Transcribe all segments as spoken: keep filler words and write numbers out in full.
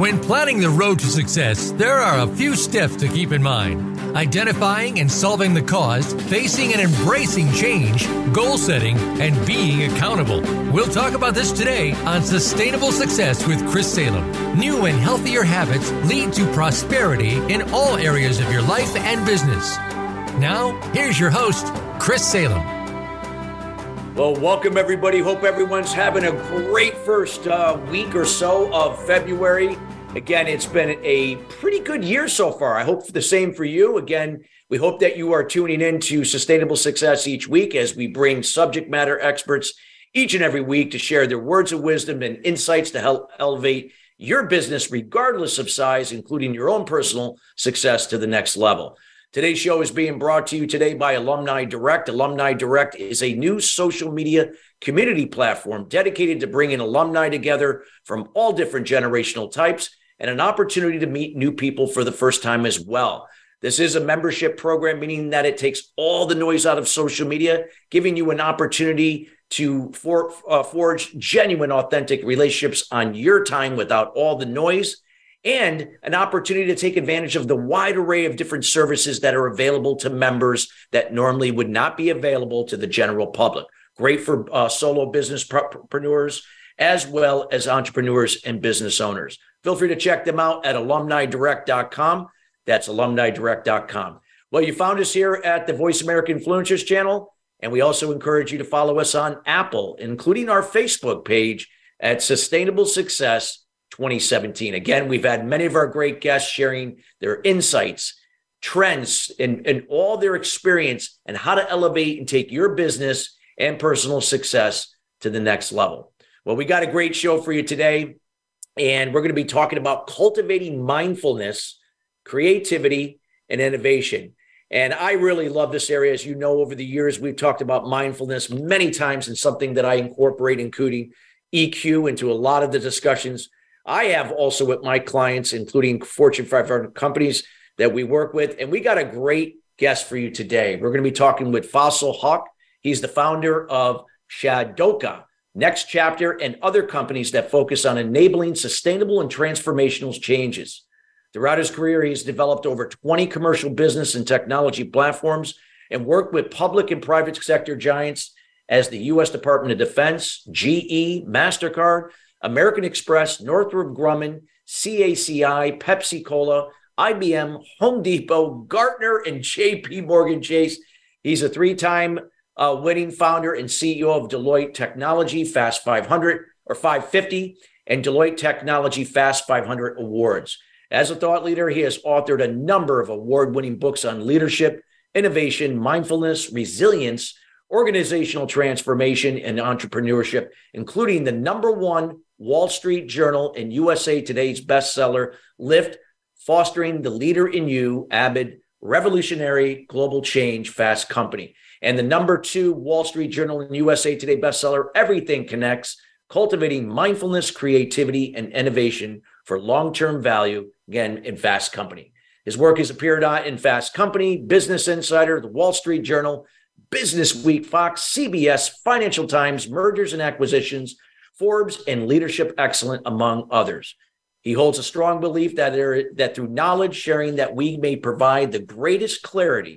When planning the road to success, there are a few steps to keep in mind. Identifying and solving the cause, facing and embracing change, goal setting, and being accountable. We'll talk about this today on Sustainable Success with Chris Salem. New and healthier habits lead to prosperity in all areas of your life and business. Now, here's your host, Chris Salem. Well, welcome everybody. Hope everyone's having a great first uh, week or so of February. Again, it's been a pretty good year so far. I hope the same for you. Again, we hope that you are tuning in to Sustainable Success each week as we bring subject matter experts each and every week to share their words of wisdom and insights to help elevate your business regardless of size, including your own personal success to the next level. Today's show is being brought to you today by Alumni Direct. Alumni Direct is a new social media community platform dedicated to bringing alumni together from all different generational types, and an opportunity to meet new people for the first time as well. This is a membership program, meaning that it takes all the noise out of social media, giving you an opportunity to for, uh, forge genuine, authentic relationships on your time without all the noise, and an opportunity to take advantage of the wide array of different services that are available to members that normally would not be available to the general public. Great for uh, solo businesspreneurs, as well as entrepreneurs and business owners. Feel free to check them out at alumni direct dot com. That's alumni direct dot com. Well, you found us here at the Voice America Influencers Channel, and we also encourage you to follow us on Apple, including our Facebook page at Sustainable Success twenty seventeen. Again, we've had many of our great guests sharing their insights, trends, and, and all their experience and how to elevate and take your business and personal success to the next level. Well, we got a great show for you today. And we're going to be talking about cultivating mindfulness, creativity, and innovation. And I really love this area. As you know, over the years, we've talked about mindfulness many times, and something that I incorporate, including E Q, into a lot of the discussions I have also with my clients, including Fortune five hundred companies that we work with. And we got a great guest for you today. We're going to be talking with Faisal Hoque. He's the founder of Shadoka, Next Chapter, and other companies that focus on enabling sustainable and transformational changes. Throughout his career, he's developed over twenty commercial business and technology platforms and worked with public and private sector giants as the U S Department of Defense, G E, MasterCard, American Express, Northrop Grumman, C A C I, Pepsi-Cola, I B M, Home Depot, Gartner, and J P. Morgan Chase. He's a three-time Uh, winning founder and C E O of Deloitte Technology Fast five hundred or five fifty and Deloitte Technology Fast five hundred Awards. As a thought leader, he has authored a number of award-winning books on leadership, innovation, mindfulness, resilience, organizational transformation, and entrepreneurship, including the number one Wall Street Journal and U S A Today's bestseller, Lift, Fostering the Leader in You, amid Revolutionary Global Change, Fast Company. And the number two Wall Street Journal and U S A Today bestseller, Everything Connects, Cultivating Mindfulness, Creativity, and Innovation for Long-Term Value, again, in Fast Company. His work has appeared in Fast Company, Business Insider, The Wall Street Journal, Business Week, Fox, C B S, Financial Times, Mergers and Acquisitions, Forbes, and Leadership Excellence, among others. He holds a strong belief that, there, that through knowledge sharing that we may provide the greatest clarity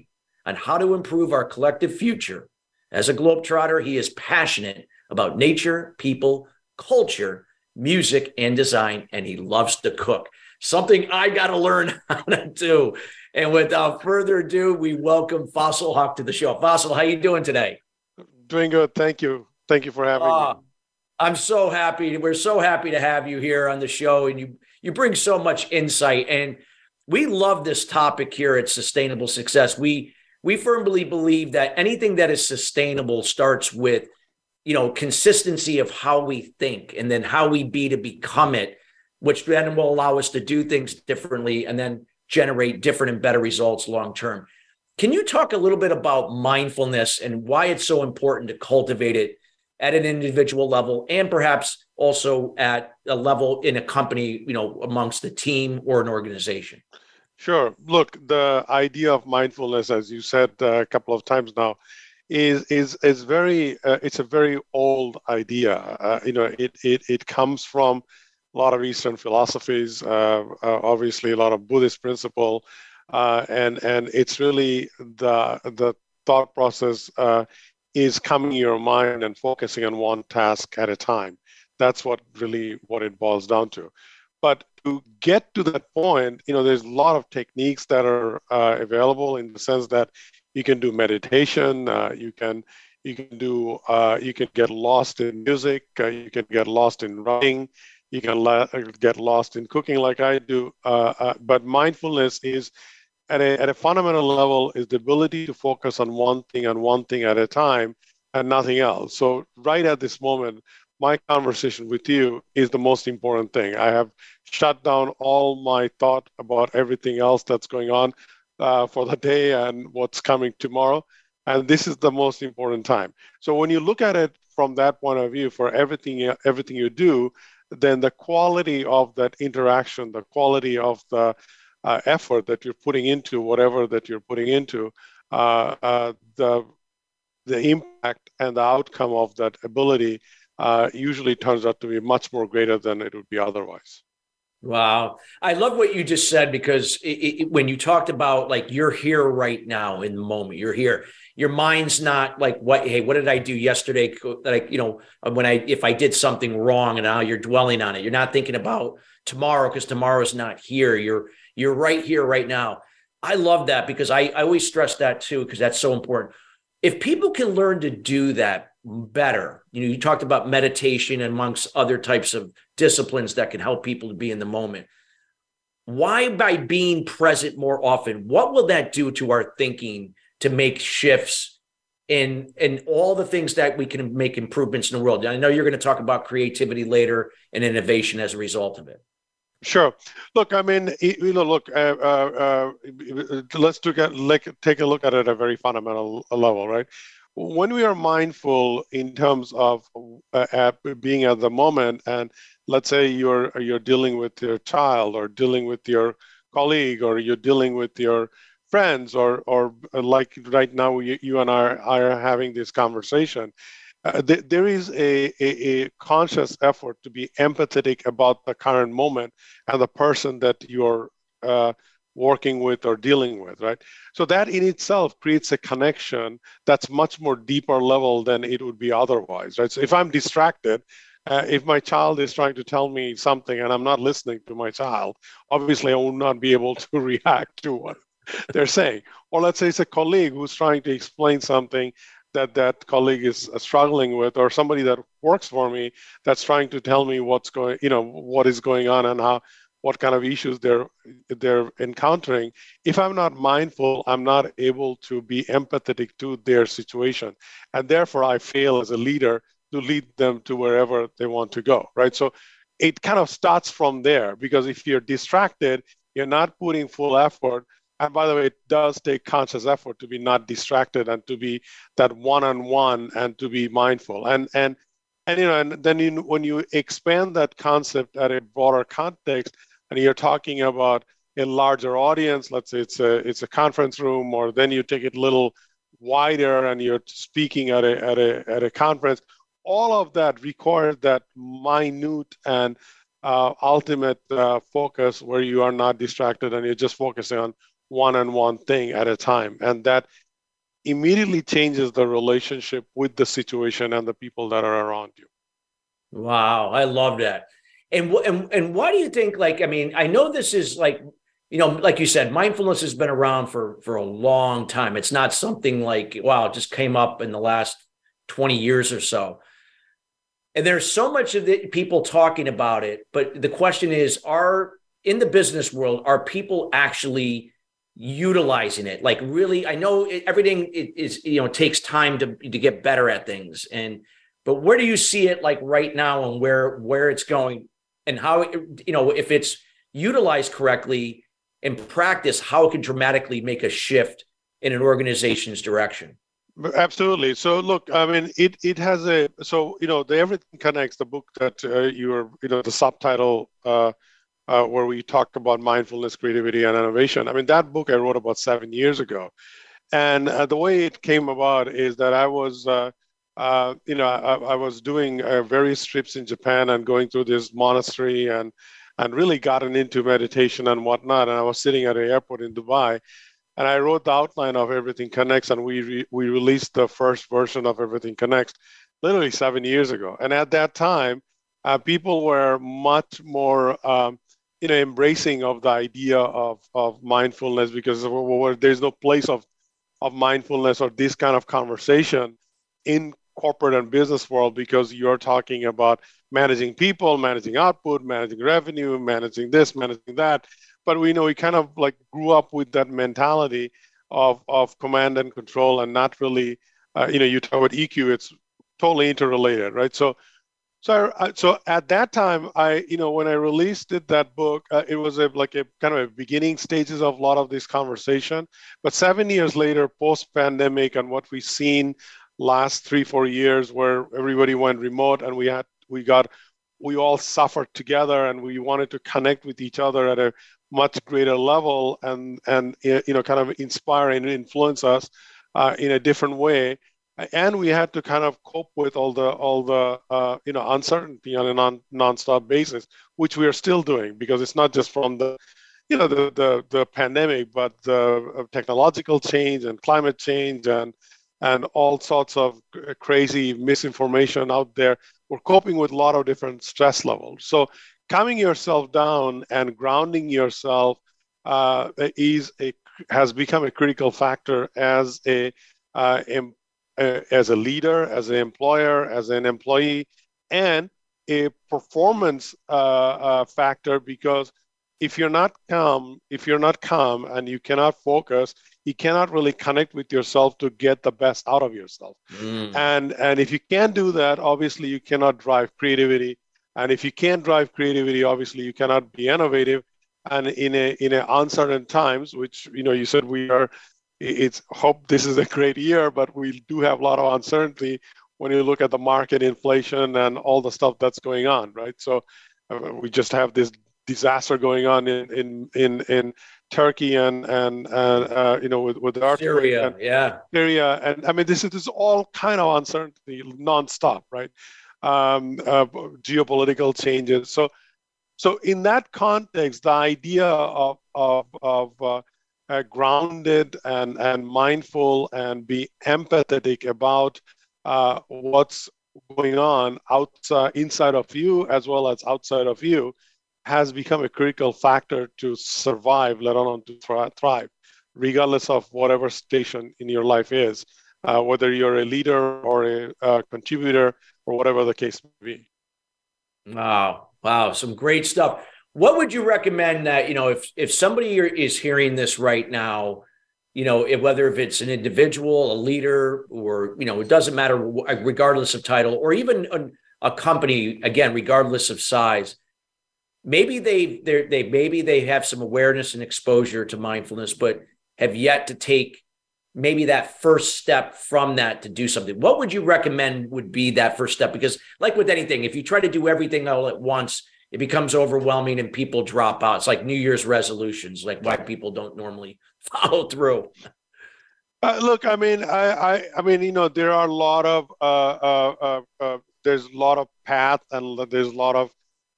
on how to improve our collective future. As a globetrotter, he is passionate about nature, people, culture, music, and design, and he loves to cook. Something I got to learn how to do. And without further ado, we welcome Faisal Hoque to the show. Faisal, how are you doing today? Doing good. Thank you. Thank you for having uh, me. I'm so happy. We're so happy to have you here on the show, and you you bring so much insight. And we love this topic here at Sustainable Success. We We firmly believe that anything that is sustainable starts with, you know, consistency of how we think, and then how we be to become it, which then will allow us to do things differently and then generate different and better results long term. Can you talk a little bit about mindfulness and why it's so important to cultivate it at an individual level and perhaps also at a level in a company, you know, amongst the team or an organization? Sure. Look, the idea of mindfulness, as you said uh, a couple of times now, is is is very. Uh, it's a very old idea. Uh, you know, it it it comes from a lot of Eastern philosophies, uh, obviously a lot of Buddhist principle, uh, and and it's really the the thought process uh, is coming to your mind and focusing on one task at a time. That's what really what it boils down to. But to get to that point, you know, there's a lot of techniques that are uh, available, in the sense that you can do meditation, uh, you can you can do uh, you can get lost in music, uh, you can get lost in writing, you can la- get lost in cooking, like I do. Uh, uh, but mindfulness is, at a at a fundamental level, is the ability to focus on one thing and one thing at a time and nothing else. So right at this moment, my conversation with you is the most important thing. I have shut down all my thought about everything else that's going on uh, for the day and what's coming tomorrow. And this is the most important time. So when you look at it from that point of view, for everything, everything you do, then the quality of that interaction, the quality of the uh, effort that you're putting into whatever that you're putting into, uh, uh, the the impact and the outcome of that ability Uh, usually turns out to be much more greater than it would be otherwise. Wow. I love what you just said, because it, it, when you talked about, like, you're here right now in the moment, you're here, your mind's not like, what, hey, what did I do yesterday? Like, you know, when I, if I did something wrong, and now you're dwelling on it, you're not thinking about tomorrow, because tomorrow's not here. You're, you're right here, right now. I love that, because I, I always stress that too, because that's so important. If people can learn to do that better, you know, you talked about meditation amongst other types of disciplines that can help people to be in the moment. Why, by being present more often, what will that do to our thinking to make shifts in, in all the things that we can make improvements in the world? I know you're going to talk about creativity later and innovation as a result of it. Sure. Look, I mean, you know, look, uh, uh, uh, let's take a, like, take a look at it at a very fundamental level, right? When we are mindful in terms of uh, at being at the moment, and let's say you're you're dealing with your child, or dealing with your colleague, or you're dealing with your friends, or or like right now you, you and I are, are having this conversation, uh, th- there is a, a a conscious effort to be empathetic about the current moment and the person that you're uh, working with or dealing with, right? So that in itself creates a connection that's much more deeper level than it would be otherwise, right? So if I'm distracted, uh, if my child is trying to tell me something and I'm not listening to my child, obviously I will not be able to react to what they're saying. Or let's say it's a colleague who's trying to explain something that that colleague is struggling with, or somebody that works for me that's trying to tell me what's going, you know, what is going on and how, what kind of issues they're they're encountering. If I'm not mindful, I'm not able to be empathetic to their situation. And therefore, I fail as a leader to lead them to wherever they want to go, right? So it kind of starts from there, because if you're distracted, you're not putting full effort. And by the way, it does take conscious effort to be not distracted and to be that one-on-one and to be mindful. And and and you know, and then in, when you expand that concept at a broader context, and you're talking about a larger audience, let's say it's a it's a conference room, or then you take it a little wider and you're speaking at a at a at a conference. All of that requires that minute and uh, ultimate uh, focus, where you are not distracted and you're just focusing on one and one thing at a time, and that immediately changes the relationship with the situation and the people that are around you. Wow, I love that. And, and and why do you think, like, I mean, I know this is like, you know, like you said, mindfulness has been around for, for a long time. It's not something like, wow, it just came up in the last twenty years or so. And there's so much of the people talking about it, but the question is, are, in the business world, are people actually utilizing it? Like, really, I know it, everything is, you know, takes time to, to get better at things. And, but where do you see it, like, right now, and where, where it's going? And how, you know, if it's utilized correctly in practice, how it can dramatically make a shift in an organization's direction. Absolutely. So look, I mean, it it has a, so, you know, the Everything Connects, the book that uh, you are, you know, the subtitle uh, uh, where we talked about mindfulness, creativity, and innovation. I mean, that book I wrote about seven years ago. And uh, the way it came about is that I was, uh, uh, you know, I, I was doing uh, various trips in Japan and going through this monastery and and really gotten into meditation and whatnot. And I was sitting at an airport in Dubai, and I wrote the outline of Everything Connects, and we re- we released the first version of Everything Connects literally seven years ago. And at that time, uh, people were much more um, you know, embracing of the idea of, of mindfulness, because there's no place of, of mindfulness or this kind of conversation in corporate and business world, because you're talking about managing people, managing output, managing revenue, managing this, managing that. But we know we kind of like grew up with that mentality of, of command and control, and not really, uh, you know, you talk about E Q, it's totally interrelated, right? So So, I, so at that time, I, you know, when I released it, that book, uh, it was a, like a kind of a beginning stages of a lot of this conversation. But seven years later, post-pandemic, and what we've seen last three, four years, where everybody went remote, and we had, we got, we all suffered together, and we wanted to connect with each other at a much greater level, and and you know, kind of inspire and influence us uh, in a different way. And we had to kind of cope with all the all the uh, you know, uncertainty on a non nonstop basis, which we are still doing, because it's not just from the, you know, the the, the pandemic, but the technological change and climate change and and all sorts of crazy misinformation out there. We're coping with a lot of different stress levels. So calming yourself down and grounding yourself uh, is a has become a critical factor as a uh, em- as a leader, as an employer, as an employee, and a performance uh, uh, factor, because if you're not calm, if you're not calm and you cannot focus, you cannot really connect with yourself to get the best out of yourself. Mm. And and if you can't do that, obviously you cannot drive creativity. And if you can't drive creativity, obviously you cannot be innovative. And in a in a uncertain times, which, you know, you said we are. It's hope this is a great year, but we do have a lot of uncertainty when you look at the market, inflation, and all the stuff that's going on, right? So uh, we just have this disaster going on in in in, in Turkey and and uh, uh, you know, with with the Syria, and, yeah, Syria, and I mean this is, this is all kind of uncertainty nonstop, right? Um, uh, geopolitical changes. So so in that context, the idea of of of uh, Uh, grounded and, and mindful and be empathetic about uh, what's going on outside, inside of you as well as outside of you, has become a critical factor to survive, let alone to th- thrive, regardless of whatever station in your life is, uh, whether you're a leader or a uh, contributor or whatever the case may be. Wow, wow, some great stuff. What would you recommend that, you know, if if somebody is hearing this right now, you know, if, whether if it's an individual, a leader, or, you know, it doesn't matter, regardless of title, or even a, a company, again, regardless of size, maybe they they they maybe they have some awareness and exposure to mindfulness, but have yet to take maybe that first step from that to do something. What would you recommend would be that first step? Because like with anything, if you try to do everything all at once, it becomes overwhelming and people drop out. It's like New Year's resolutions, like why people don't normally follow through. Uh, look, I mean, I, I, I mean, you know, there are a lot of, uh, uh, uh, uh, there's a lot of paths and there's a lot of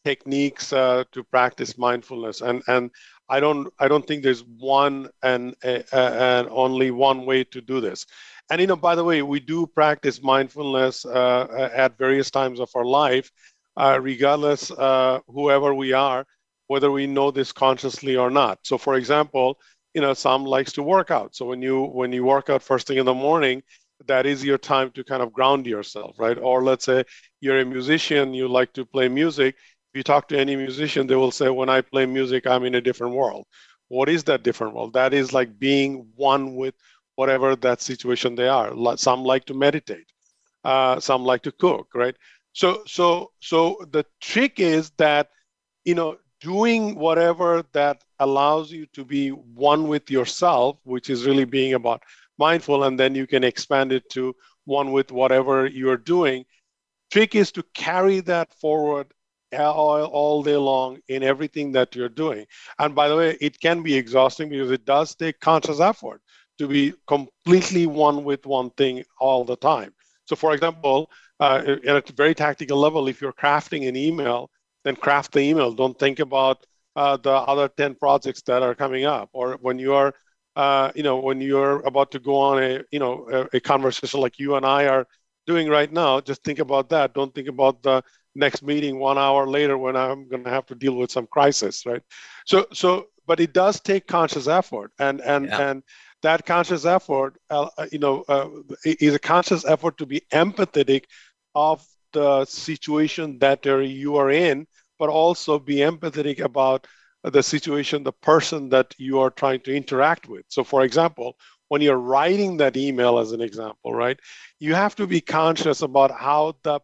techniques uh, to practice mindfulness, and and I don't, I don't think there's one and uh, and only one way to do this. And you know, by the way, we do practice mindfulness uh, at various times of our life. Uh, regardless, uh, whoever we are, whether we know this consciously or not. So, for example, you know, some likes to work out. So when you when you work out first thing in the morning, that is your time to kind of ground yourself, right? Or let's say you're a musician, you like to play music. If you talk to any musician, they will say, when I play music, I'm in a different world. What is that different world? That is like being one with whatever that situation they are. Some like to meditate. Uh, some like to cook, right? So, so, so the trick is that, you know, doing whatever that allows you to be one with yourself, which is really being about mindful, and then you can expand it to one with whatever you're doing. Trick is to carry that forward all, all day long in everything that you're doing. And by the way, it can be exhausting because it does take conscious effort to be completely one with one thing all the time. So for example, uh, at a very tactical level, if you're crafting an email, then craft the email. Don't think about uh, the other ten projects that are coming up. Or when you are, uh, you know, when you're about to go on a, you know, a, a conversation like you and I are doing right now, just think about that. Don't think about the next meeting one hour later when I'm going to have to deal with some crisis, right? So, so, but it does take conscious effort, and and yeah. and that conscious effort, uh, you know, uh, is a conscious effort to be empathetic of the situation that you are in, but also be empathetic about the situation, the person that you are trying to interact with. So, for example, when you're writing that email, as an example, right, you have to be conscious about how the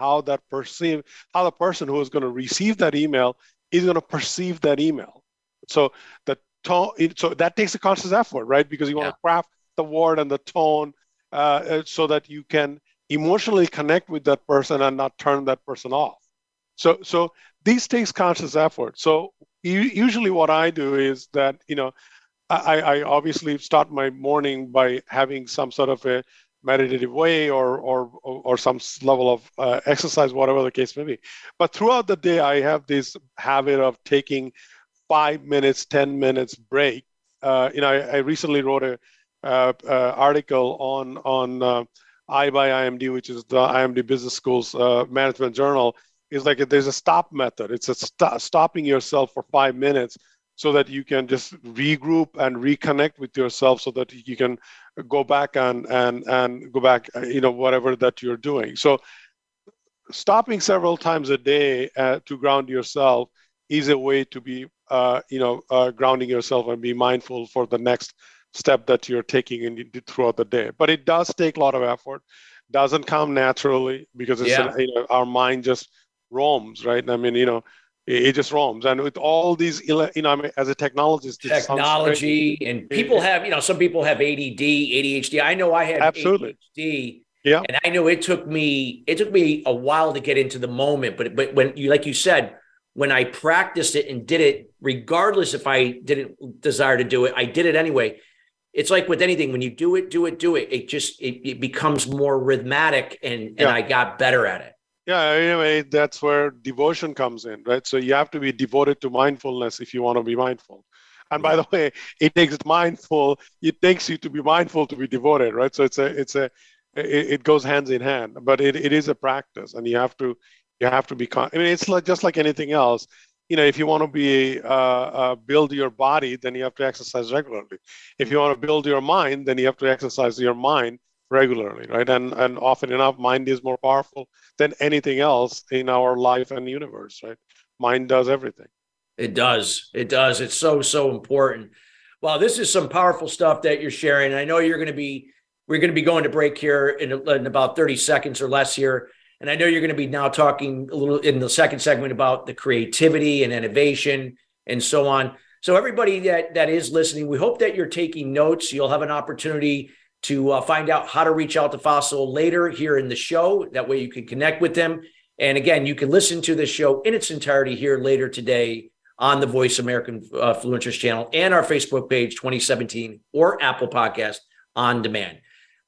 how that perceive how the person who is going to receive that email is going to perceive that email. So the tone, so that takes a conscious effort, right? Because you yeah. want to craft the word and the tone uh, so that you can emotionally connect with that person and not turn that person off. So, so this takes conscious effort. So you, usually, what I do is that you know, I, I obviously start my morning by having some sort of a meditative way or or or some level of uh, exercise, whatever the case may be. But throughout the day, I have this habit of taking five minutes, ten minutes break. Uh, you know, I, I recently wrote a uh, uh, article on on uh, I by I M D, which is the I M D Business School's uh, management journal. It's like a, there's a stop method. It's a st- stopping yourself for five minutes so that you can just regroup and reconnect with yourself, so that you can go back and and and go back, you know, whatever that you're doing. So, stopping several times a day uh, to ground yourself is a way to be. Uh, you know, uh, grounding yourself and be mindful for the next step that you're taking in, throughout the day. But it does take a lot of effort. Doesn't come naturally because it's yeah. an, you know, our mind just roams, right? I mean, you know, it, it just roams. And with all these, you know, I mean, as a technologist, technology and people have, you know, some people have A D D, A D H D. I know I had Absolutely. A D H D. Yeah. And I know it took me, it took me a while to get into the moment. But but when you, like you said, when I practiced it and did it, regardless if I didn't desire to do it, I did it anyway. It's like with anything, when you do it, do it, do it, it just, it, it becomes more rhythmic and, and yeah. I got better at it. Yeah, anyway, that's where devotion comes in, right? So you have to be devoted to mindfulness if you want to be mindful. And yeah. by the way, it takes it mindful, it takes you to be mindful to be devoted, right? So it's a, it's a, it, it goes hands in hand, but it, it is a practice and you have to, You have to be, con- I mean, it's like, just like anything else. You know, if you want to be, uh, uh, build your body, then you have to exercise regularly. If you want to build your mind, then you have to exercise your mind regularly, right? And and often enough, mind is more powerful than anything else in our life and universe, right? Mind does everything. It does. It does. It's so, so important. Well, this is some powerful stuff that you're sharing. I know you're going to be, we're going to be going to break here in, in about thirty seconds or less here. And I know you're going to be now talking a little in the second segment about the creativity and innovation and so on. So everybody that, that is listening, we hope that you're taking notes. You'll have an opportunity to uh, find out how to reach out to Faisal later here in the show. That way you can connect with them. And again, you can listen to this show in its entirety here later today on the Voice American uh, Influencers channel and our Facebook page twenty seventeen or Apple Podcast On Demand.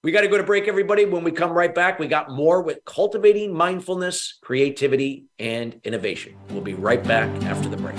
We got to go to break, everybody. When we come right back, we got more with cultivating mindfulness, creativity, and innovation. We'll be right back after the break.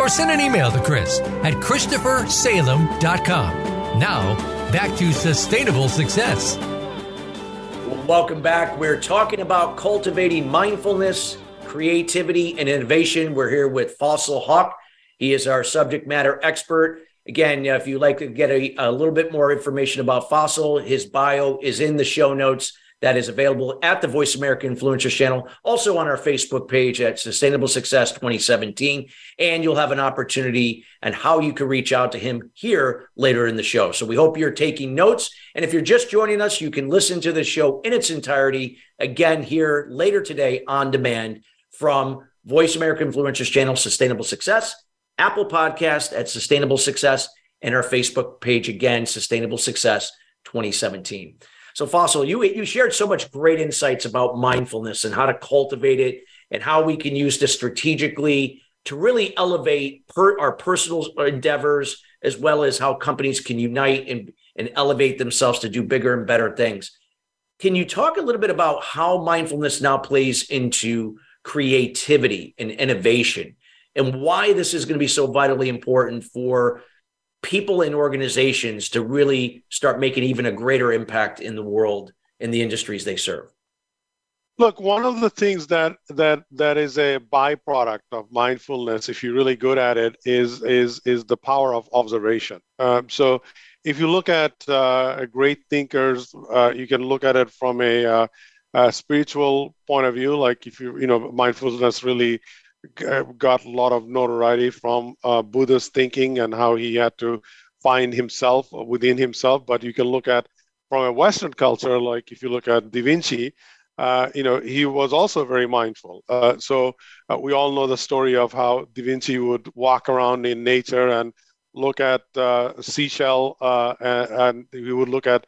Or send an email to Chris at Christopher Salem dot com. Now, back to Sustainable Success. Well, welcome back. We're talking about cultivating mindfulness, creativity, and innovation. We're here with Faisal Hoque. He is our subject matter expert. Again, if you'd like to get a, a little bit more information about Faisal, his bio is in the show notes. That is available at the Voice America Influencers Channel, also on our Facebook page at Sustainable Success twenty seventeen. And you'll have an opportunity and how you can reach out to him here later in the show. So we hope you're taking notes. And if you're just joining us, you can listen to the show in its entirety again here later today on demand from Voice America Influencers Channel, Sustainable Success, Apple Podcast at Sustainable Success, and our Facebook page again, Sustainable Success twenty seventeen. So Faisal, you you shared so much great insights about mindfulness and how to cultivate it and how we can use this strategically to really elevate per, our personal endeavors, as well as how companies can unite and, and elevate themselves to do bigger and better things. Can you talk a little bit about how mindfulness now plays into creativity and innovation and why this is going to be so vitally important for people in organizations to really start making even a greater impact in the world, in the industries they serve? Look, one of the things that that that is a byproduct of mindfulness, if you're really good at it, is is is the power of observation. Um, so if you look at uh, great thinkers, uh, you can look at it from a, uh, a spiritual point of view. Like if you, you know, mindfulness really got a lot of notoriety from uh, Buddha's thinking and how he had to find himself within himself. But you can look at from a Western culture, like if you look at Da Vinci, uh, you know, he was also very mindful. Uh, so uh, we all know the story of how Da Vinci would walk around in nature and look at uh, seashell, uh, and, and he would look at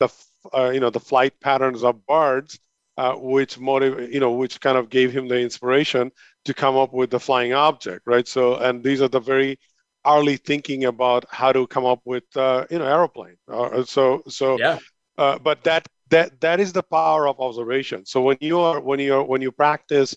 the uh, you know the flight patterns of birds, uh, which motive, you know, which kind of gave him the inspiration to come up with the flying object, right? So, and these are the very early thinking about how to come up with, uh, you know, airplane. Uh, so, so, yeah. uh, but that, that, that is the power of observation. So when you are, when you are, when you practice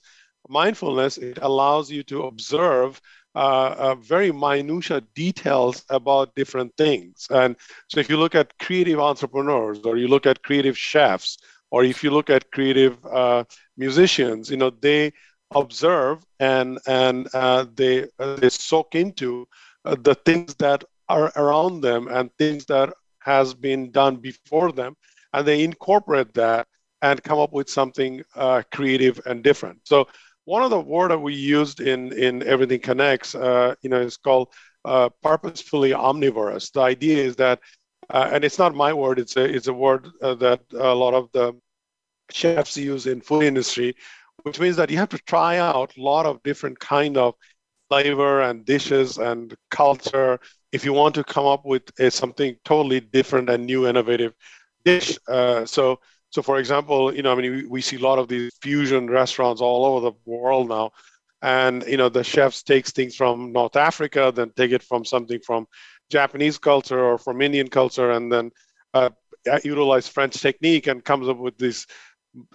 mindfulness, it allows you to observe uh, uh, very minutiae details about different things. And so if you look at creative entrepreneurs, or you look at creative chefs, or if you look at creative uh, musicians, you know, they observe and and uh, they uh, they soak into uh, the things that are around them and things that has been done before them, and they incorporate that and come up with something uh, creative and different. So one of the word that we used in in Everything Connects, uh, you know, is called uh, purposefully omnivorous. The idea is that, uh, and it's not my word; it's a it's a word uh, that a lot of the chefs use in food industry, which means that you have to try out a lot of different kind of flavor and dishes and culture if you want to come up with a, something totally different and new, innovative dish. Uh, so, so for example, you know, I mean, we, we see a lot of these fusion restaurants all over the world now, and you know, the chefs takes things from North Africa, then take it from something from Japanese culture or from Indian culture, and then uh, utilize French technique and comes up with this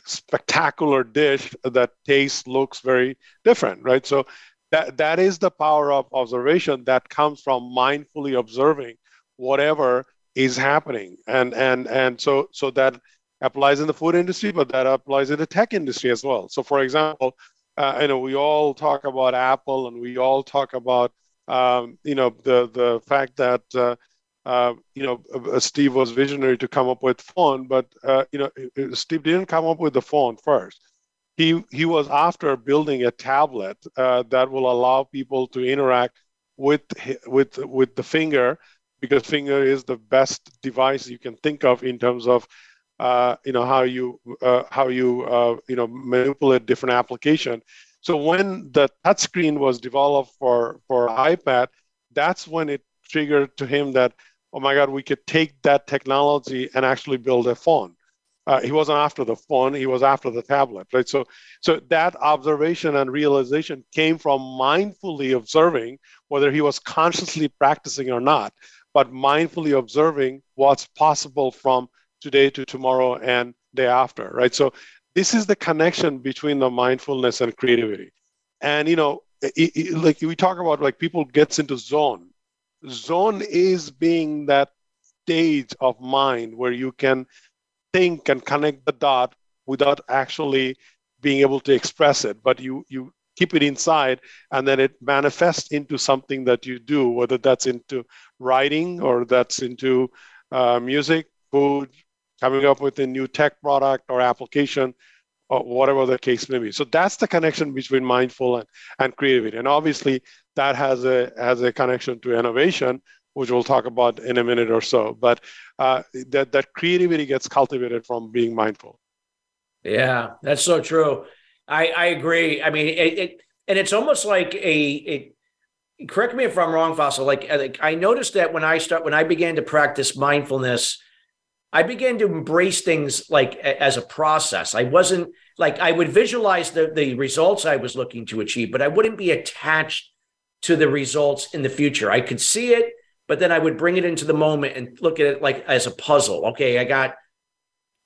spectacular dish that tastes, looks very different, right? So that that is the power of observation that comes from mindfully observing whatever is happening. And and and so so that applies in the food industry, but that applies in the tech industry as well. So for example, uh, you know, we all talk about Apple, and we all talk about um, you know the the fact that uh, Uh, you know, Steve was visionary to come up with phone, but uh, you know, Steve didn't come up with the phone first. He he was after building a tablet uh, that will allow people to interact with with with the finger, because finger is the best device you can think of in terms of uh, you know how you uh, how you uh, you know manipulate different application. So when the touchscreen was developed for, for iPad, that's when it triggered to him that, oh my God, we could take that technology and actually build a phone. Uh, he wasn't after the phone, he was after the tablet, right? So, so that observation and realization came from mindfully observing, whether he was consciously practicing or not, but mindfully observing what's possible from today to tomorrow and day after, right? So this is the connection between the mindfulness and creativity. And, you know, it, it, like we talk about, like people gets into zone. Zone is being that stage of mind where you can think and connect the dot without actually being able to express it, but you you keep it inside and then it manifests into something that you do, whether that's into writing or that's into uh, music, food, coming up with a new tech product or application, or whatever the case may be. So that's the connection between mindful and, and creativity. And obviously that has a has a connection to innovation, which we'll talk about in a minute or so. But uh, that, that creativity gets cultivated from being mindful. Yeah, that's so true. I, I agree. I mean, it, it and it's almost like a, a, correct me if I'm wrong, Faisal, like, like I noticed that when I start, when I began to practice mindfulness, I began to embrace things like as a process. I wasn't like, I would visualize the, the results I was looking to achieve, but I wouldn't be attached to the results in the future. I could see it, but then I would bring it into the moment and look at it like as a puzzle. Okay, I got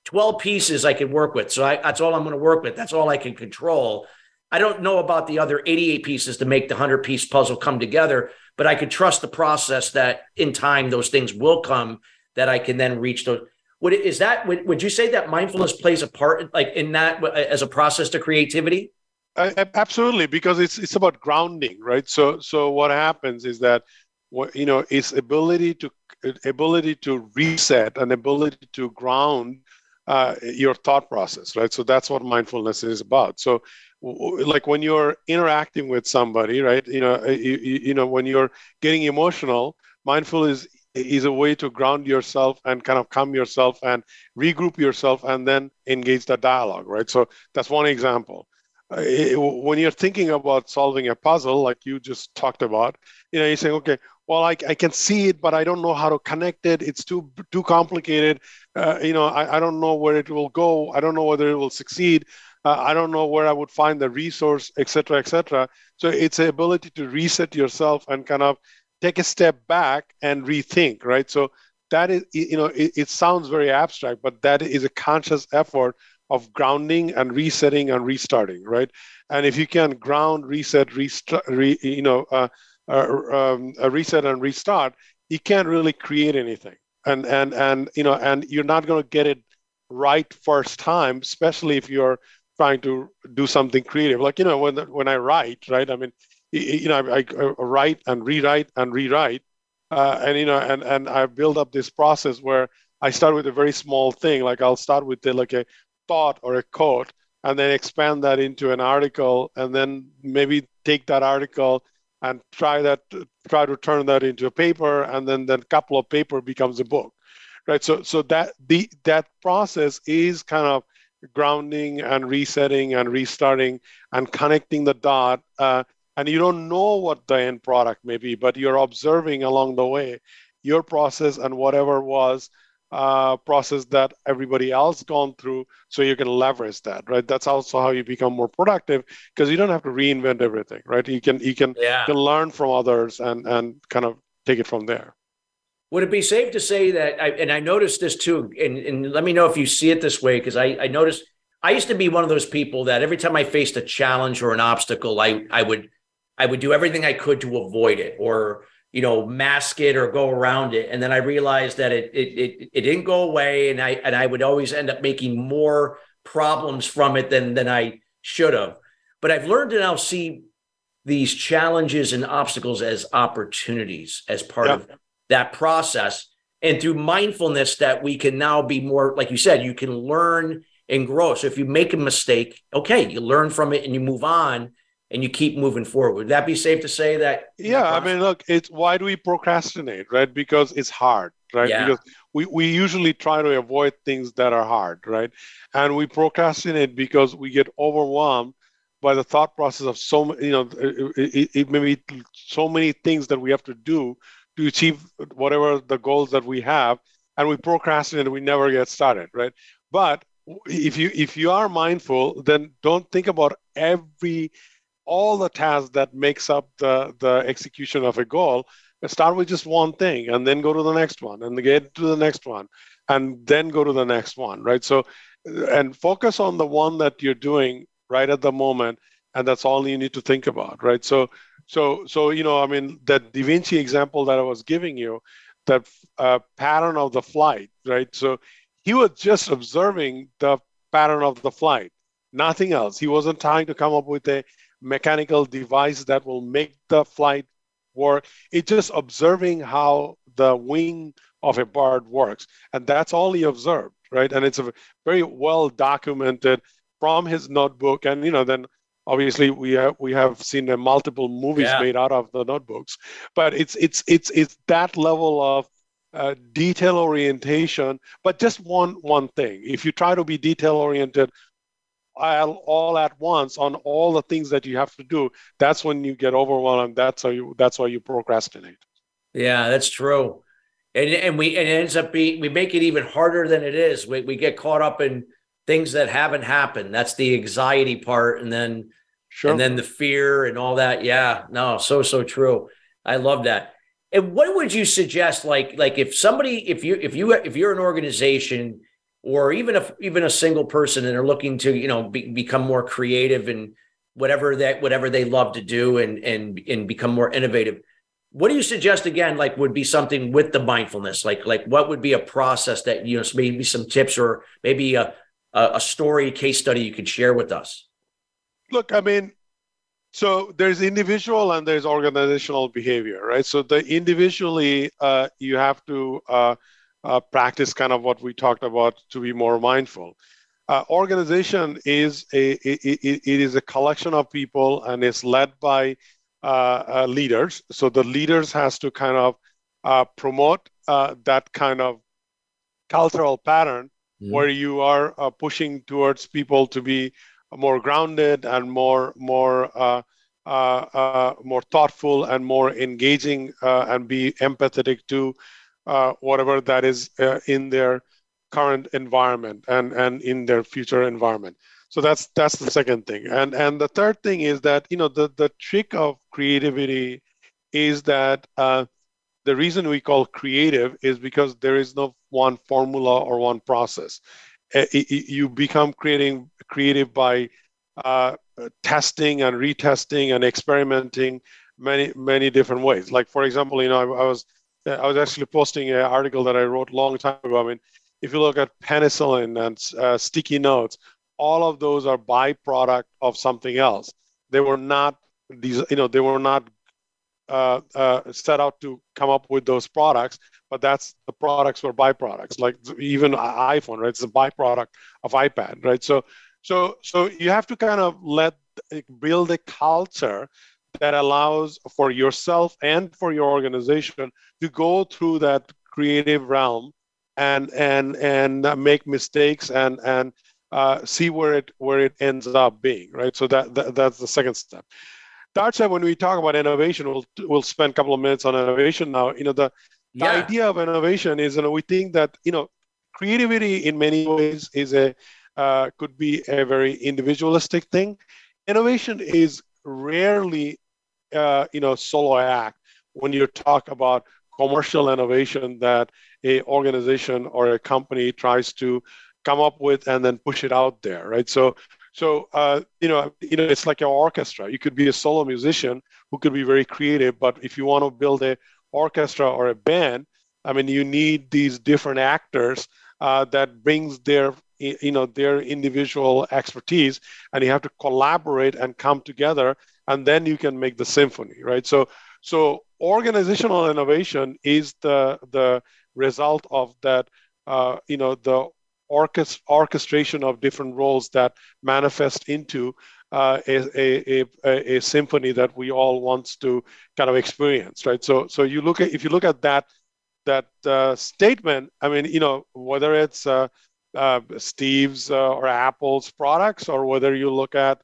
twelve pieces I could work with. So I, that's all I'm going to work with. That's all I can control. I don't know about the other eighty-eight pieces to make the one hundred piece puzzle come together, but I could trust the process that in time those things will come, that I can then reach those. Would it, is that would, would you say that mindfulness plays a part like in that as a process to creativity? Uh, absolutely, because it's it's about grounding, right? So so what happens is that What, you know, its ability to ability to reset and ability to ground uh, your thought process, right? So that's what mindfulness is about. So, like when you're interacting with somebody, right? You know, you, you know, when you're getting emotional, mindful is is a way to ground yourself and kind of calm yourself and regroup yourself and then engage the dialogue, right? So that's one example. When you're thinking about solving a puzzle, like you just talked about, you know, you're saying, okay, well, I, I can see it, but I don't know how to connect it. It's too too complicated. Uh, you know, I, I don't know where it will go. I don't know whether it will succeed. Uh, I don't know where I would find the resource, et cetera, et cetera. So it's the ability to reset yourself and kind of take a step back and rethink, right? So that is, you know, it, it sounds very abstract, but that is a conscious effort of grounding and resetting and restarting, right? And if you can ground, reset, restart, re, you know, uh, uh, um, uh, reset and restart, you can't really create anything. And and and you know, and you're not going to get it right first time, especially if you're trying to do something creative. Like you know, when when I write, right? I mean, you know, I, I write and rewrite and rewrite, uh, and you know, and and I build up this process where I start with a very small thing. Like I'll start with the, like a thought or a quote, and then expand that into an article, and then maybe take that article and try that, try to turn that into a paper, and then then a couple of paper becomes a book, right? So so that the that process is kind of grounding and resetting and restarting and connecting the dot, uh, and you don't know what the end product may be, but you're observing along the way your process and whatever was. Uh, process that everybody else gone through, so you can leverage that, right? That's also how you become more productive, because you don't have to reinvent everything, right? You can you can, yeah. you can learn from others and and kind of take it from there. Would it be safe to say that? I, and I noticed this too, and, and let me know if you see it this way, because I, I noticed I used to be one of those people that every time I faced a challenge or an obstacle, I I would I would do everything I could to avoid it, or you know, mask it or go around it. And then I realized that it, it it it didn't go away. And I and I would always end up making more problems from it than, than I should have. But I've learned to now see these challenges and obstacles as opportunities, as part yeah. of that process. And through mindfulness that we can now be more, like you said, you can learn and grow. So if you make a mistake, okay, you learn from it and you move on. And you keep moving forward. Would that be safe to say that? Yeah, I mean, look, it's why do we procrastinate, right? Because it's hard, right? Yeah. Because we, we usually try to avoid things that are hard, right? And we procrastinate because we get overwhelmed by the thought process of so you know it, it, it may be so many things that we have to do to achieve whatever the goals that we have, and we procrastinate and we never get started, right? But if you if you are mindful, then don't think about every all the tasks that makes up the the execution of a goal. Start with just one thing, and then go to the next one, and get to the next one, and then go to the next one, right? So, and focus on the one that you're doing right at the moment, and that's all you need to think about, right? So, so, so you know, I mean, that Da Vinci example that I was giving you, that uh, pattern of the flight, right? So, he was just observing the pattern of the flight, nothing else. He wasn't trying to come up with a mechanical device that will make the flight work. It's just observing how the wing of a bird works, and that's all he observed, right? And it's a very well documented from his notebook, and you know, then obviously we have we have seen uh, multiple movies yeah. made out of the notebooks, but it's it's it's it's that level of uh, detail orientation, but just one one thing. If you try to be detail oriented all at once on all the things that you have to do, that's when you get overwhelmed. That's how you, that's why you procrastinate. Yeah, that's true. And and we and it ends up being, we make it even harder than it is. We we get caught up in things that haven't happened. That's the anxiety part. And then, sure. and then the fear and all that. Yeah, no, so, so true. I love that. And what would you suggest? Like, like if somebody, if you, if you, if you're an organization, or even if even a single person, and they're looking to, you know, be, become more creative and whatever that whatever they love to do and and and become more innovative. What do you suggest again? Like, would be something with the mindfulness. Like like what would be a process that, you know, maybe some tips or maybe a a story case study you could share with us? Look, I mean, so there's individual and there's organizational behavior, right? So the individually, uh, you have to. Uh, Uh, practice kind of what we talked about to be more mindful. Uh, organization is a it, it, it is a collection of people, and it's led by uh, uh, leaders. So the leaders has to kind of uh, promote uh, that kind of cultural pattern mm. where you are uh, pushing towards people to be more grounded and more more uh, uh, uh, more thoughtful and more engaging uh, and be empathetic to. Uh, whatever that is uh, in their current environment and, and in their future environment. So that's that's the second thing. And and the third thing is that, you know, the, the trick of creativity is that uh, the reason we call creative is because there is no one formula or one process. It, it, you become creating creative by uh, testing and retesting and experimenting many, many different ways. Like, for example, you know, I, I was... I was actually posting an article that I wrote a long time ago. I mean, if you look at penicillin and uh, sticky notes, all of those are byproduct of something else. They were not these, you know, they were not uh, uh, set out to come up with those products, but that's the products were byproducts. Like even iPhone, right? It's a byproduct of iPad, right? So, so, so you have to kind of let build a culture that allows for yourself and for your organization to go through that creative realm and and and make mistakes and and uh, see where it where it ends up being, right? So that, that that's the second step. Third step, when we talk about innovation, we'll we'll spend a couple of minutes on innovation now. You know, the, the yeah. idea of innovation is, you know, we think that, you know, creativity in many ways is a uh, could be a very individualistic thing. Innovation is rarely, uh, you know, solo act when you talk about commercial innovation that a organization or a company tries to come up with and then push it out there, right? So, so uh, you know, you know, it's like an orchestra. You could be a solo musician who could be very creative, but if you want to build an orchestra or a band, I mean, you need these different actors uh, that brings their you know, their individual expertise, and you have to collaborate and come together, and then you can make the symphony, right? So, so organizational innovation is the the result of that, uh, you know, the orchest- orchestration of different roles that manifest into uh, a, a, a, a symphony that we all want to kind of experience, right? So, so you look at, if you look at that, that uh, statement, I mean, you know, whether it's, uh, Uh, Steve's uh, or Apple's products, or whether you look at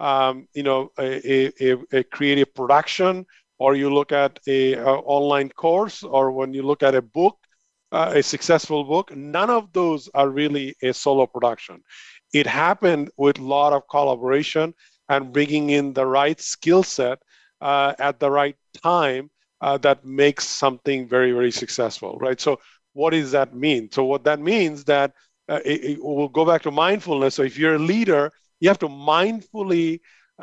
um, you know, a, a, a creative production, or you look at a, a online course, or when you look at a book, uh, a successful book, none of those are really a solo production. It happened with a lot of collaboration and bringing in the right skill set uh, at the right time uh, that makes something very, very successful, right? So what does that mean? So what that means that uh, it, it we'll go back to mindfulness. So if you're a leader, you have to mindfully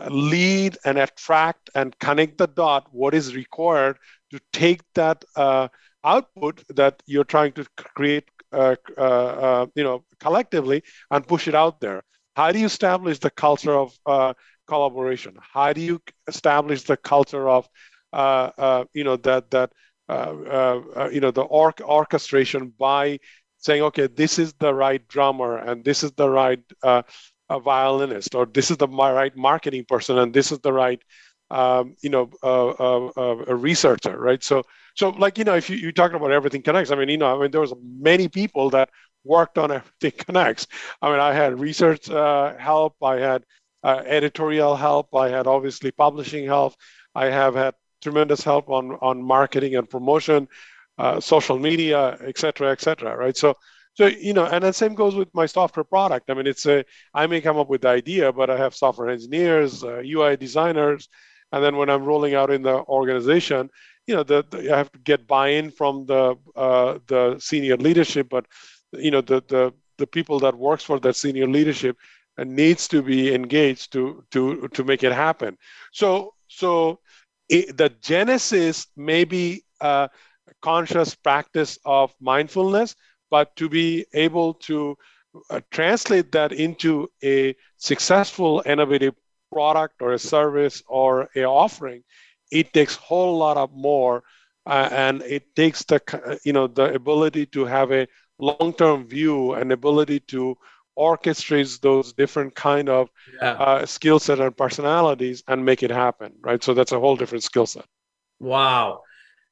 lead and attract and connect the dot, what is required to take that uh, output that you're trying to create, uh, uh, uh, you know, collectively and push it out there. How do you establish the culture of uh, collaboration? How do you establish the culture of, uh, uh, you know, that that uh, uh, uh, you know the or- orchestration by saying, okay, this is the right drummer and this is the right uh, a violinist, or this is the right marketing person, and this is the right, um, you know, uh, uh, uh, a researcher, right? So, so like, you know, if you, you're talking about Everything Connects, I mean, you know, I mean, there was many people that worked on Everything Connects. I mean, I had research uh, help, I had uh, editorial help, I had obviously publishing help, I have had tremendous help on on marketing and promotion, uh, social media, et cetera, et cetera, right? So. So, you know, and the same goes with my software product. I mean, it's a, I may come up with the idea, but I have software engineers, uh, U I designers. And then when I'm rolling out in the organization, you know, the, the, I have to get buy-in from the uh, the senior leadership, but, you know, the, the the people that works for that senior leadership needs to be engaged to to to make it happen. So, so it, the genesis may be a conscious practice of mindfulness, but to be able to uh, translate that into a successful, innovative product or a service or a offering, it takes a whole lot of more, uh, and it takes the you know the ability to have a long-term view and ability to orchestrate those different kind of yeah. uh, skill set and personalities and make it happen, right? So that's a whole different skill set. Wow.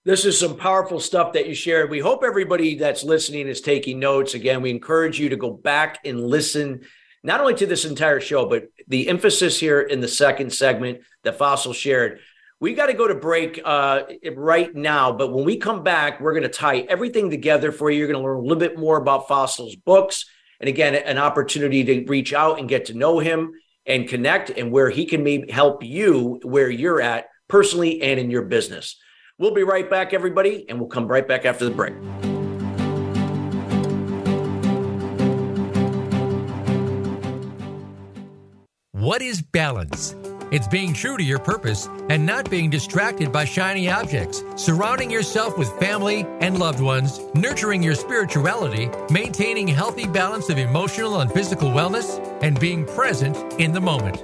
This is some powerful stuff that you shared. We hope everybody that's listening is taking notes. Again, we encourage you to go back and listen, not only to this entire show, but the emphasis here in the second segment that Faisal shared. We got to go to break uh, right now, but when we come back, we're going to tie everything together for you. You're going to learn a little bit more about Faisal's books. And again, an opportunity to reach out and get to know him and connect, and where he can maybe help you where you're at personally and in your business. We'll be right back, everybody, and we'll come right back after the break. What is balance? It's being true to your purpose and not being distracted by shiny objects, surrounding yourself with family and loved ones, nurturing your spirituality, maintaining healthy balance of emotional and physical wellness, and being present in the moment.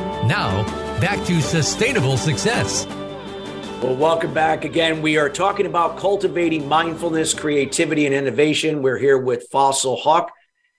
Now, back to Sustainable Success. Well, welcome back again. We are talking about cultivating mindfulness, creativity, and innovation. We're here with Faisal Hoque.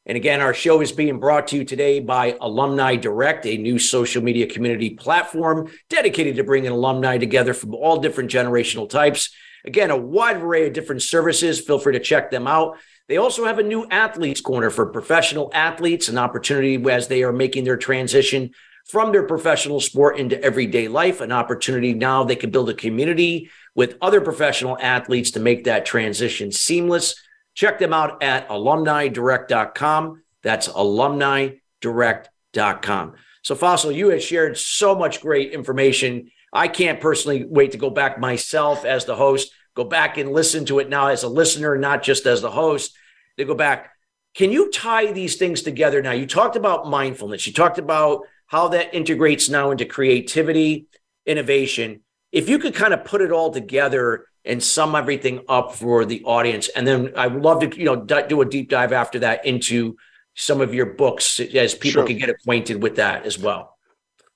And again, our show is being brought to you today by Alumni Direct, a new social media community platform dedicated to bringing alumni together from all different generational types. Again, a wide array of different services. Feel free to check them out. They also have a new athletes corner for professional athletes, an opportunity as they are making their transition from their professional sport into everyday life, an opportunity now they can build a community with other professional athletes to make that transition seamless. Check them out at alumni direct dot com. That's alumni direct dot com. So Faisal, you have shared so much great information. I can't personally wait to go back myself as the host, go back and listen to it now as a listener, not just as the host, to go back. Can you tie these things together now? You talked about mindfulness. You talked about how that integrates now into creativity, innovation. If you could kind of put it all together and sum everything up for the audience, and then I would love to, you know, do a deep dive after that into some of your books as people sure. can get acquainted with that as well.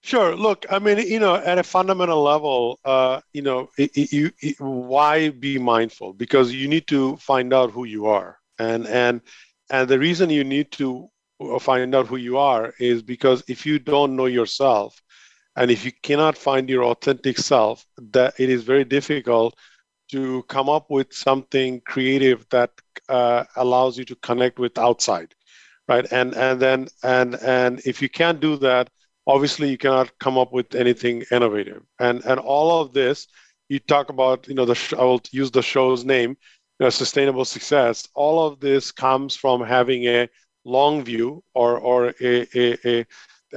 Sure. Look, I mean, you know, at a fundamental level, uh, you know, it, it, you, it, why be mindful? Because you need to find out who you are, and and and the reason you need to find out who you are is because if you don't know yourself, and if you cannot find your authentic self, that it is very difficult to come up with something creative that uh, allows you to connect with outside, right? And and then and and if you can't do that, obviously you cannot come up with anything innovative. And and all of this, you talk about, you know, the I will use the show's name, you know, Sustainable Success. All of this comes from having a long view, or or a, a, a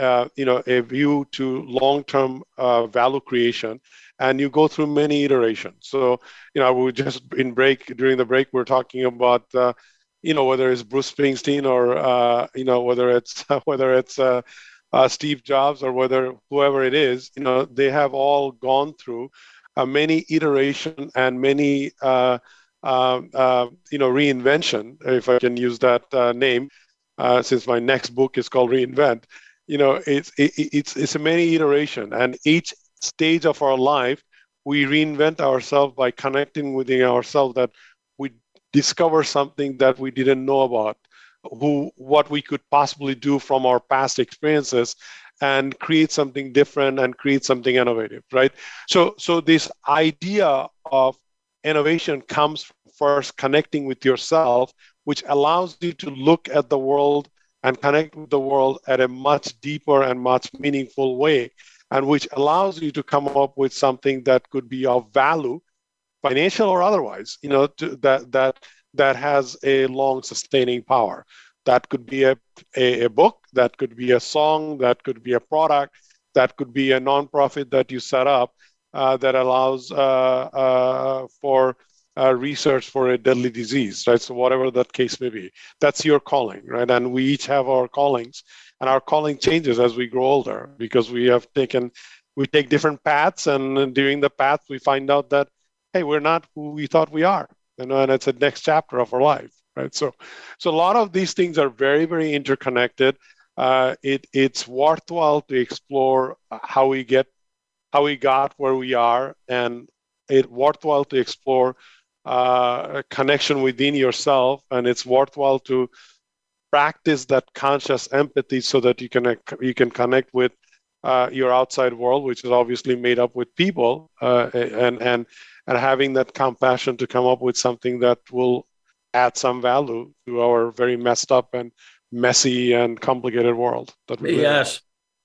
uh, you know a view to long-term uh, value creation, and you go through many iterations. So you know, we just in break during the break we're talking about uh, you know whether it's Bruce Springsteen or uh, you know whether it's whether it's uh, uh, Steve Jobs or whether whoever it is, you know they have all gone through uh, many iteration and many uh, uh, uh, you know reinvention, if I can use that uh, name. Uh, since my next book is called Reinvent, you know, it's it, it's it's a many iteration, and each stage of our life, we reinvent ourselves by connecting within ourselves, that we discover something that we didn't know about, who what we could possibly do from our past experiences, and create something different and create something innovative, right? So so this idea of innovation comes from first connecting with yourself, which allows you to look at the world and connect with the world at a much deeper and much meaningful way, and which allows you to come up with something that could be of value, financial or otherwise, you know, to, that that that has a long sustaining power. That could be a, a, a book, that could be a song, that could be a product, that could be a nonprofit that you set up uh, that allows uh, uh, for Uh, research for a deadly disease, right? So whatever that case may be, that's your calling, right? And we each have our callings, and our calling changes as we grow older, because we have taken, we take different paths, and during the path, we find out that, hey, we're not who we thought we are, you know, and it's a next chapter of our life, right? So, so a lot of these things are very, very interconnected. Uh, it it's worthwhile to explore how we get, how we got where we are, and it's worthwhile to explore Uh, a connection within yourself, and it's worthwhile to practice that conscious empathy so that you can you can connect with uh, your outside world, which is obviously made up with people, uh, and and and having that compassion to come up with something that will add some value to our very messed up and messy and complicated world that we live in. Yes.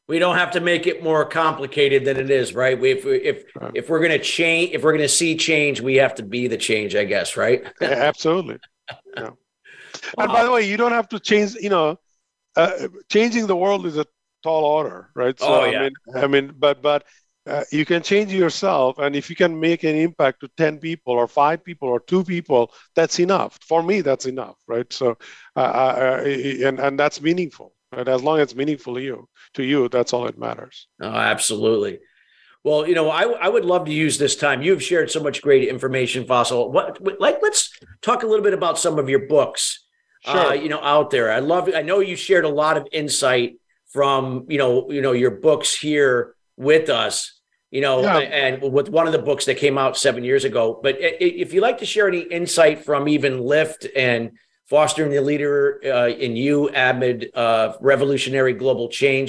We don't have to make it more complicated than it is, right? We, if if right. if we're going to change, if we're going to see change, we have to be the change, I guess, right? Yeah, absolutely. Yeah. Wow. And by the way, you don't have to change. You know, uh, changing the world is a tall order, right? So, oh yeah. I mean, I mean, but but uh, you can change yourself, and if you can make an impact to ten people, or five people, or two people, that's enough. For me, that's enough, right? So, uh, uh, and and that's meaningful. But as long as it's meaningful to you, to you, that's all that matters. Oh, absolutely. Well, you know, I, I would love to use this time. You've shared so much great information, Faisal. What, like, let's talk a little bit about some of your books, sure. uh, you know, out there. I love I know you shared a lot of insight from, you know, you know, your books here with us, you know, yeah. and with one of the books that came out seven years ago. But if you'd like to share any insight from even Lyft and Fostering the Leader uh, in You Amid uh, Revolutionary Global Change,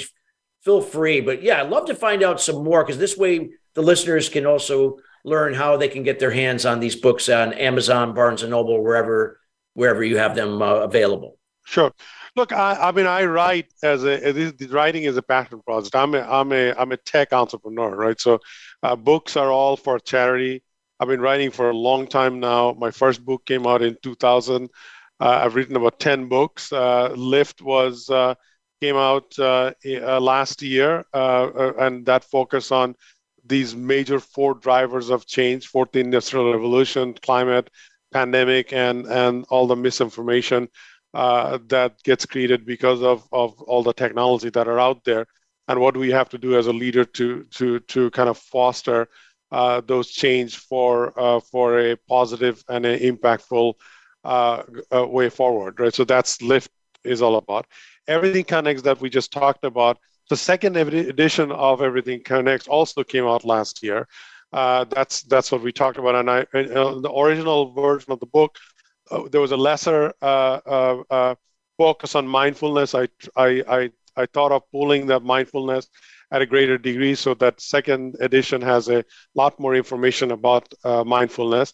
feel free. But yeah, I'd love to find out some more, because this way the listeners can also learn how they can get their hands on these books on Amazon, Barnes and Noble, wherever wherever you have them uh, available? Sure. Look, I, I mean, I write as a as is, writing is a passion project. I'm a I'm a I'm a tech entrepreneur, right? So, uh, books are all for charity. I've been writing for a long time now. My first book came out in two thousand. Uh, I've written about ten books. Uh, Lift was uh, came out uh, uh, last year, uh, and that focused on these major four drivers of change: fourth industrial revolution, climate, pandemic, and and all the misinformation Uh, that gets created because of, of all the technology that are out there, and what we have to do as a leader to to to kind of foster uh, those change for uh, for a positive and an impactful uh, uh, way forward, right? So that's Lift is all about. Everything Connects that we just talked about. The second edition of Everything Connects also came out last year. Uh, that's that's what we talked about, and I uh, the original version of the book. Uh, there was a lesser uh, uh, uh, focus on mindfulness. I, I I I thought of pulling that mindfulness at a greater degree, so that second edition has a lot more information about uh, mindfulness.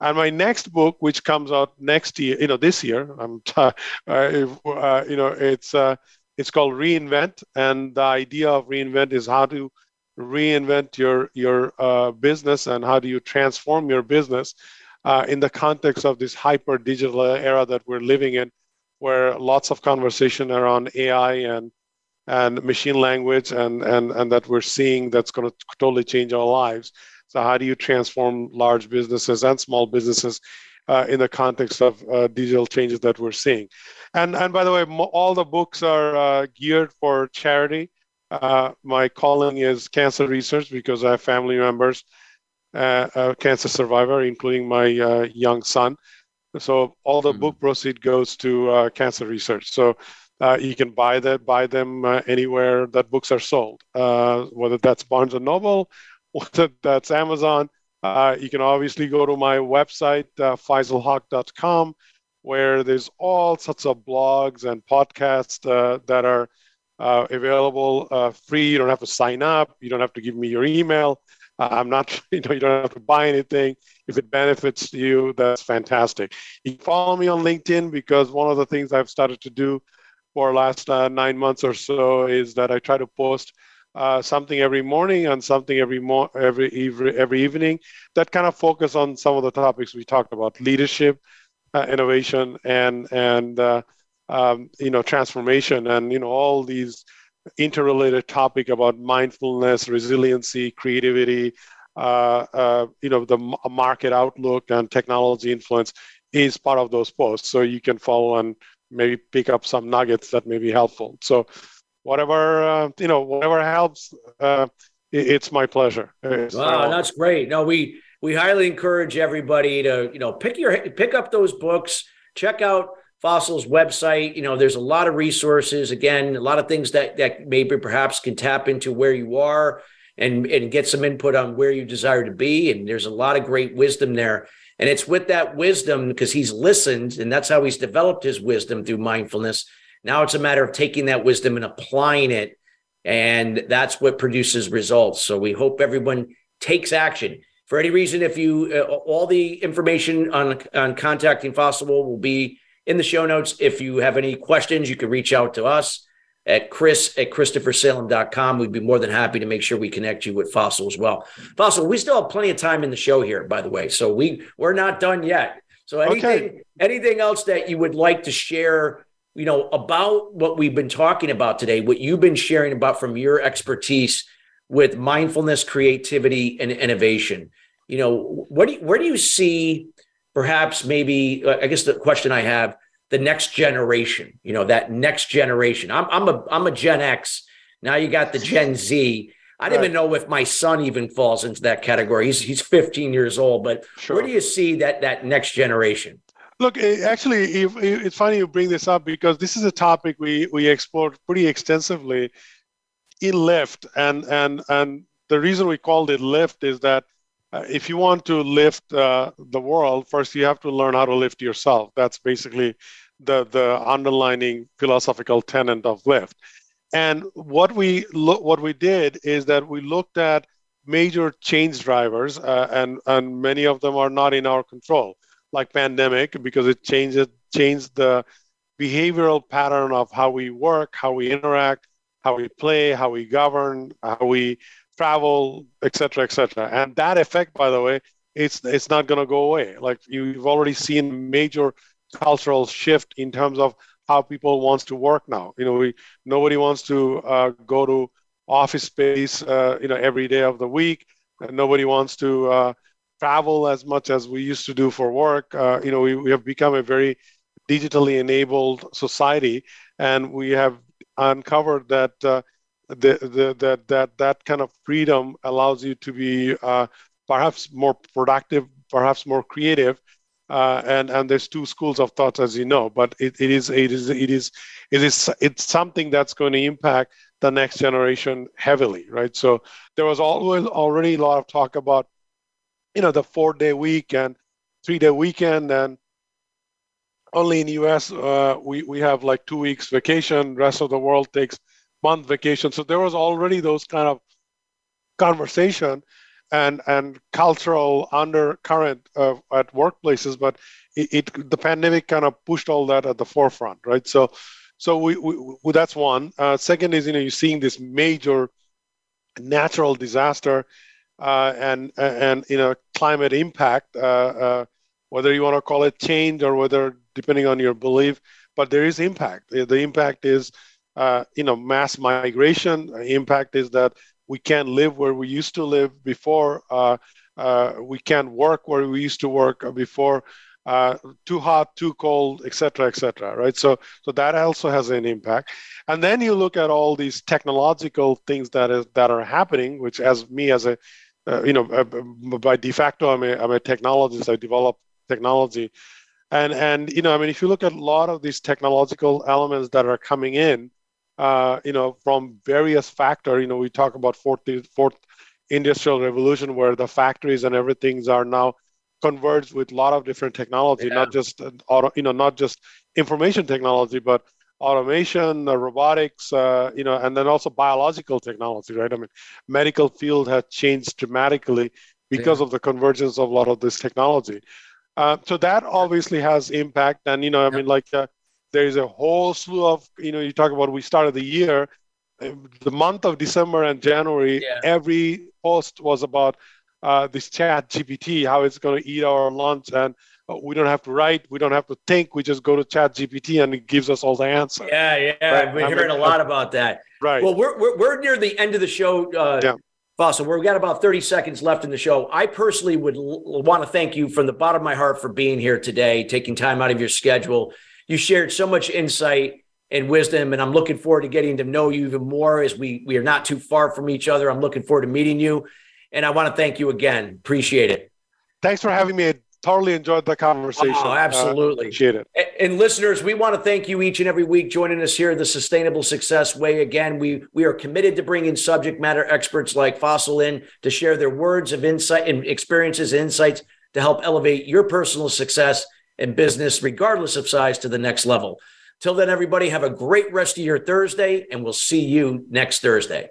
And my next book, which comes out next year, you know, this year, I'm, t- uh, uh, you know, it's uh, it's called Reinvent, and the idea of Reinvent is how to reinvent your your uh, business and how do you transform your business. Uh, in the context of this hyper-digital era that we're living in, where lots of conversation around A I and and machine language and and and that we're seeing that's going to totally change our lives. So how do you transform large businesses and small businesses uh, in the context of uh, digital changes that we're seeing? And and by the way, mo- all the books are uh, geared for charity. Uh, my calling is cancer research because I have family members. Uh, a cancer survivor, including my uh, young son. So all the mm-hmm. book proceeds goes to uh, cancer research. So uh, you can buy that, buy them uh, anywhere that books are sold, uh, whether that's Barnes and Noble, whether that's Amazon. Uh, you can obviously go to my website, uh, Faisal Hoque dot com, where there's all sorts of blogs and podcasts uh, that are uh, available uh, free. You don't have to sign up. You don't have to give me your email. I'm not, you know, you don't have to buy anything. If it benefits you, that's fantastic. You can follow me on LinkedIn because one of the things I've started to do for the last uh, nine months or so is that I try to post uh, something every morning and something every, mo- every every every evening that kind of focus on some of the topics we talked about: leadership, uh, innovation, and and uh, um, you know transformation, and you know all these interrelated topic about mindfulness, resiliency, creativity, uh, uh, you know, the market outlook and technology influence is part of those posts. So you can follow and maybe pick up some nuggets that may be helpful. So whatever, uh, you know, whatever helps, uh, it, it's my pleasure. It's wow, that's great. No, we, we highly encourage everybody to, you know, pick your, pick up those books, check out Fossil's website. You know, there's a lot of resources. Again, a lot of things that that maybe perhaps can tap into where you are and, and get some input on where you desire to be. And there's a lot of great wisdom there. And it's with that wisdom, because he's listened, and that's how he's developed his wisdom through mindfulness. Now it's a matter of taking that wisdom and applying it. And that's what produces results. So we hope everyone takes action. For any reason, if you, uh, all the information on, on contacting Fossil will be in the show notes. If you have any questions, you can reach out to us at Chris at Christopher Salem dot com. We'd be more than happy to make sure we connect you with Fossil as well. Fossil, we still have plenty of time in the show here, by the way. So we, we're not done yet. So anything, okay. anything else that you would like to share, you know, about what we've been talking about today, what you've been sharing about from your expertise with mindfulness, creativity, and innovation? You know, what do you, where do you see perhaps maybe, I guess the question I have, the next generation, you know, that next generation. I'm I'm a I'm a Gen X. Now you got the Gen Z. I don't right. even know if my son even falls into that category. He's he's fifteen years old, but sure. Where do you see that that next generation? Look, actually, if, if it's funny you bring this up because this is a topic we we explored pretty extensively in Lyft, and and and the reason we called it Lyft is that Uh, if you want to lift uh, the world, first you have to learn how to lift yourself. That's basically the the underlining philosophical tenet of Lyft. And what we lo- what we did is that we looked at major change drivers, uh, and and many of them are not in our control, like pandemic, because it changes changed the behavioral pattern of how we work, how we interact, how we play, how we govern, how we travel, et cetera, et cetera. And that effect, by the way, it's it's not going to go away. Like you've already seen major cultural shift in terms of how people wants to work now. You know, we nobody wants to uh, go to office space, uh, you know, every day of the week. And nobody wants to uh, travel as much as we used to do for work. Uh, you know, we, we have become a very digitally enabled society, and we have uncovered that uh, the, the, the, that that kind of freedom allows you to be uh, perhaps more productive, perhaps more creative. Uh, and and there's two schools of thought, as you know, but it, it is it is it is it is it's something that's going to impact the next generation heavily, right? So there was always already a lot of talk about, you know, the four-day week and three-day weekend, and only in the U S uh, we we have like two weeks vacation. Rest of the world takes month vacation. So there was already those kind of conversation and and cultural undercurrent of, at workplaces, but it, it the pandemic kind of pushed all that at the forefront, right? So, so we, we, we that's one. Uh, second is, you know, you're seeing this major natural disaster uh, and and you know climate impact, uh, uh, whether you want to call it change or whether depending on your belief, but there is impact. The impact is uh, you know mass migration. The impact is that we can't live where we used to live before. Uh, uh, we can't work where we used to work before. Uh, too hot, too cold, et cetera, et cetera, right? So, so that also has an impact. And then you look at all these technological things that is that are happening, which, as me, as a, uh, you know, uh, by de facto, I'm a, I'm a technologist. I develop technology, and and you know, I mean, if you look at a lot of these technological elements that are coming in. Uh, you know, from various factors, you know, we talk about fourth, fourth industrial revolution, where the factories and everything's are now converged with a lot of different technology, yeah. not just auto, you know, not just information technology, but automation, uh, robotics, uh, you know, and then also biological technology, right? I mean, medical field has changed dramatically because yeah. of the convergence of a lot of this technology. Uh, so that obviously has impact, and you know, I yeah. mean, like. Uh, There is a whole slew of, you know, you talk about we started the year, the month of December and January, yeah. every post was about uh, this chat G P T, how it's going to eat our lunch. And uh, we don't have to write. We don't have to think. We just go to chat G P T and it gives us all the answers. Yeah, yeah. Right? We're I hearing mean, a lot about that. Right. Well, we're, we're, we're near the end of the show. Uh, yeah. Faisal, we've got about thirty seconds left in the show. I personally would l- want to thank you from the bottom of my heart for being here today, taking time out of your schedule. You shared so much insight and wisdom, and I'm looking forward to getting to know you even more as we, we are not too far from each other. I'm looking forward to meeting you, and I want to thank you again. Appreciate it. Thanks for having me. I totally enjoyed the conversation. Oh, absolutely. Uh, appreciate it. And, and listeners, we want to thank you each and every week joining us here the Sustainable Success Way. Again, we, we are committed to bringing subject matter experts like Faisal in to share their words of insight and experiences and insights to help elevate your personal success and business, regardless of size, to the next level. Till then, everybody, have a great rest of your Thursday, and we'll see you next Thursday.